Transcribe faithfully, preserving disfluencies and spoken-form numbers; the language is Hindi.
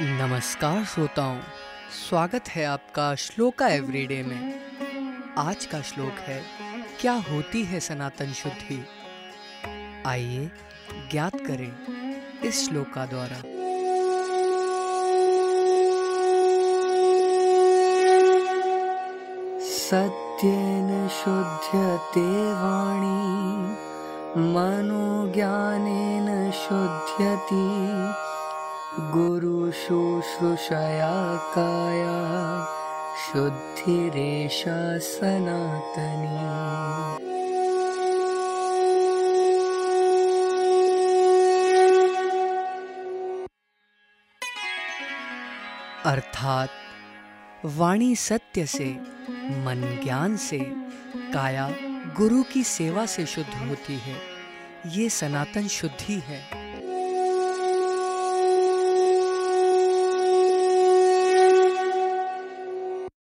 नमस्कार श्रोताओं, स्वागत है आपका श्लोका एवरीडे में। आज का श्लोक है क्या होती है सनातन शुद्धि। आइए ज्ञात करें इस श्लोका द्वारा। सत्येन शुध्यते वाणी, मनोज्ञानेन शुध्यति, गुरु शुश्रूषया काया, शुद्धिरेषा सनातनी। अर्थात वाणी सत्य से, मन ज्ञान से, काया गुरु की सेवा से शुद्ध होती है। ये सनातन शुद्धि है।